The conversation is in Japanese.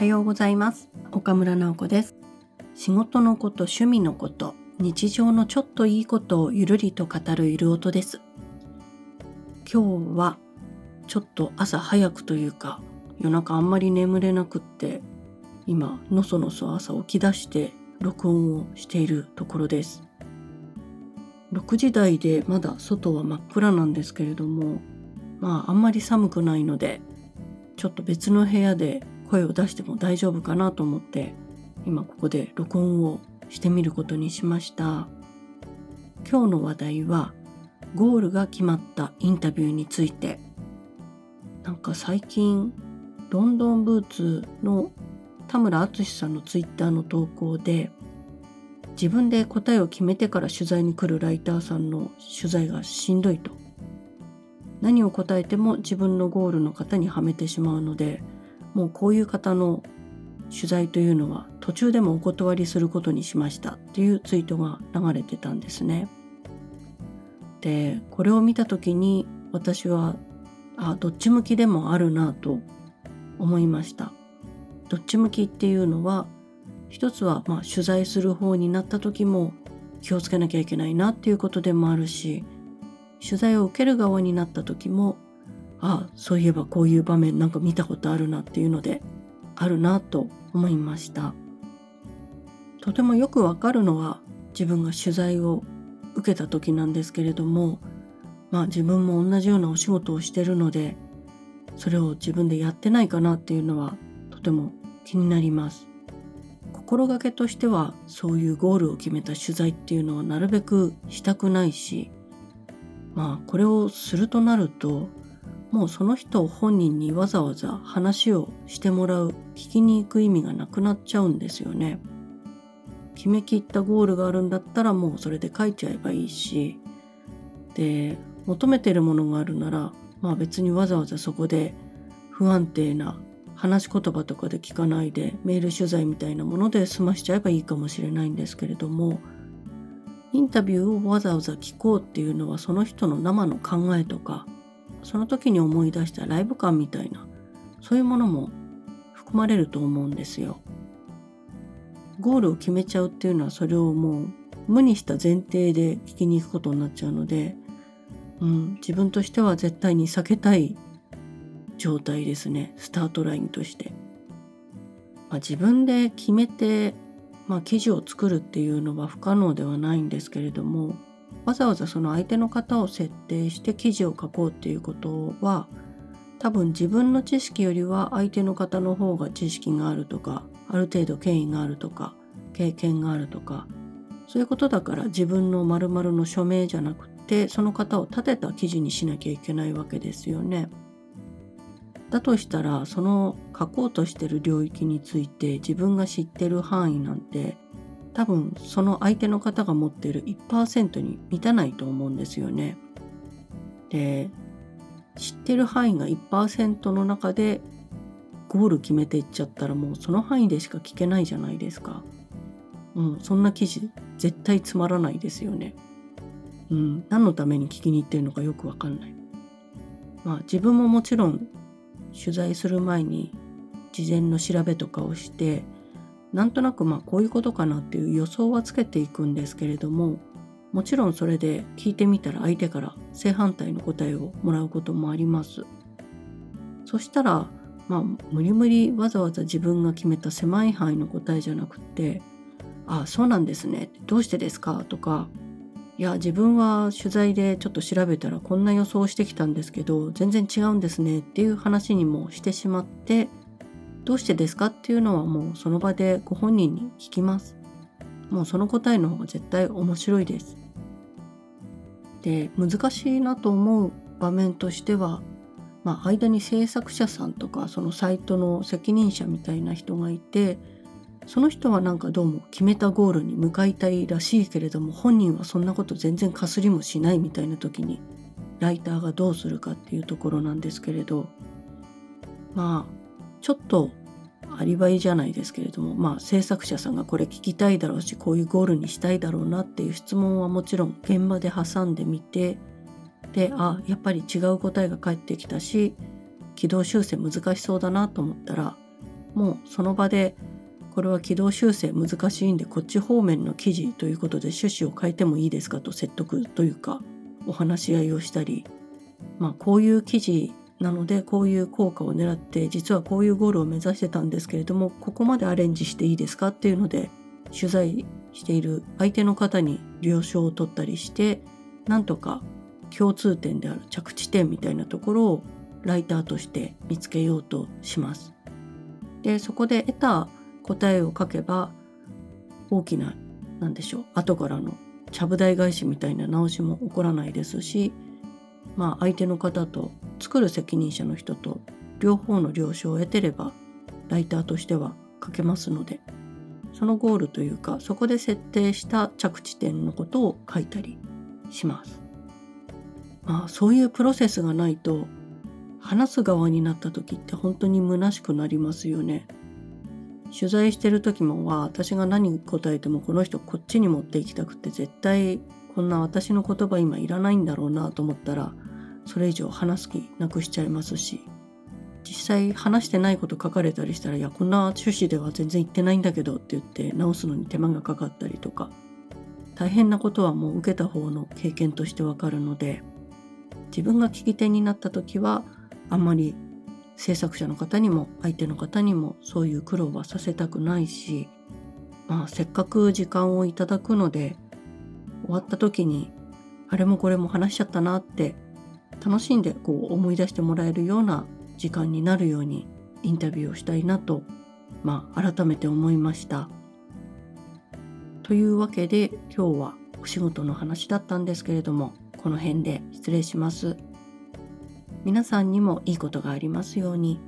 はようございます。岡村直子です。仕事のこと、趣味のこと、日常のちょっといいことをゆるりと語るゆる音です。今日はちょっと朝早くというか、夜中あんまり眠れなくって、今のそのそ朝起き出して録音をしているところです。6時台でまだ外は真っ暗なんですけれども、あんまり寒くないので、ちょっと別の部屋で声を出しても大丈夫かなと思って、今ここで録音をしてみることにしました。今日の話題は、ゴールが決まったインタビューについて。なんか最近、ロンドンブーツの田村淳さんのツイッターの投稿で、自分で答えを決めてから取材に来るライターさんの取材がしんどいと。何を答えても自分のゴールの型にはめてしまうので、もうこういう方の取材というのは途中でもお断りすることにしましたっていうツイートが流れてたんですね。で、これを見た時に私はどっち向きでもあるなと思いました。どっち向きっていうのは、一つは取材する方になった時も気をつけなきゃいけないなっていうことでもあるし、取材を受ける側になった時も、そういえばこういう場面なんか見たことあるなっていうのであるなと思いました。とてもよくわかるのは自分が取材を受けた時なんですけれども、自分も同じようなお仕事をしてるので、それを自分でやってないかなっていうのはとても気になります。心がけとしては、そういうゴールを決めた取材っていうのはなるべくしたくないし、これをするとなると、もうその人本人にわざわざ話をしてもらう、聞きに行く意味がなくなっちゃうんですよね。決めきったゴールがあるんだったら、もうそれで書いちゃえばいいし、で、求めてるものがあるなら、別にわざわざそこで不安定な話し言葉とかで聞かないで、メール取材みたいなもので済ましちゃえばいいかもしれないんですけれども、インタビューをわざわざ聞こうっていうのは、その人の生の考えとか、その時に思い出したライブ感みたいな、そういうものも含まれると思うんですよ。ゴールを決めちゃうっていうのは、それをもう無にした前提で聞きに行くことになっちゃうので、自分としては絶対に避けたい状態ですね。スタートラインとして、自分で決めて、記事を作るっていうのは不可能ではないんですけれども、わざわざその相手の方を設定して記事を書こうっていうことは、多分自分の知識よりは相手の方の方が知識があるとか、ある程度権威があるとか、経験があるとか、そういうことだから、自分の丸々の署名じゃなくて、その方を立てた記事にしなきゃいけないわけですよね。だとしたら、その書こうとしてる領域について自分が知ってる範囲なんて、多分その相手の方が持ってる 1% に満たないと思うんですよね。で、知ってる範囲が 1% の中でゴール決めていっちゃったら、もうその範囲でしか聞けないじゃないですか。そんな記事絶対つまらないですよね。何のために聞きに行ってるのかよくわかんない。自分ももちろん取材する前に事前の調べとかをして、なんとなくこういうことかなっていう予想はつけていくんですけれども、もちろんそれで聞いてみたら相手から正反対の答えをもらうこともあります。そしたら無理無理わざわざ自分が決めた狭い範囲の答えじゃなくて、そうなんですね、どうしてですかとか、いや自分は取材でちょっと調べたらこんな予想してきたんですけど全然違うんですねっていう話にもしてしまって、どうしてですかっていうのはもうその場でご本人に聞きます。もうその答えの方が絶対面白いです。で、難しいなと思う場面としては、間に制作者さんとかそのサイトの責任者みたいな人がいて、その人はなんかどうも決めたゴールに向かいたいらしいけれども、本人はそんなこと全然かすりもしないみたいな時に、ライターがどうするかっていうところなんですけれど、ちょっとアリバイじゃないですけれども、制作者さんがこれ聞きたいだろうし、こういうゴールにしたいだろうなっていう質問はもちろん現場で挟んでみて、で、やっぱり違う答えが返ってきたし、軌道修正難しそうだなと思ったら、もうその場でこれは軌道修正難しいんでこっち方面の記事ということで趣旨を変えてもいいですかと説得というかお話し合いをしたり、こういう記事なのでこういう効果を狙って実はこういうゴールを目指してたんですけれどもここまでアレンジしていいですかっていうので取材している相手の方に了承を取ったりしてなんとか共通点である着地点みたいなところをライターとして見つけようとします。でそこで得た答えを書けば大きな何でしょう後からのちゃぶ台返しみたいな直しも起こらないですし、相手の方と作る責任者の人と両方の了承を得てればライターとしては書けますので、そのゴールというかそこで設定した着地点のことを書いたりします。そういうプロセスがないと話す側になった時って本当に虚しくなりますよね。取材してる時も私が何答えてもこの人こっちに持っていきたくて絶対こんな私の言葉今いらないんだろうなと思ったらそれ以上話す気なくしちゃいますし、実際話してないこと書かれたりしたらいやこんな趣旨では全然言ってないんだけどって言って直すのに手間がかかったりとか大変なことはもう受けた方の経験としてわかるので、自分が聞き手になった時はあんまり制作者の方にも相手の方にもそういう苦労はさせたくないし、せっかく時間をいただくので終わった時にあれもこれも話しちゃったなって楽しんでこう思い出してもらえるような時間になるようにインタビューをしたいなと、改めて思いました。というわけで今日はお仕事の話だったんですけれどもこの辺で失礼します。皆さんにもいいことがありますように。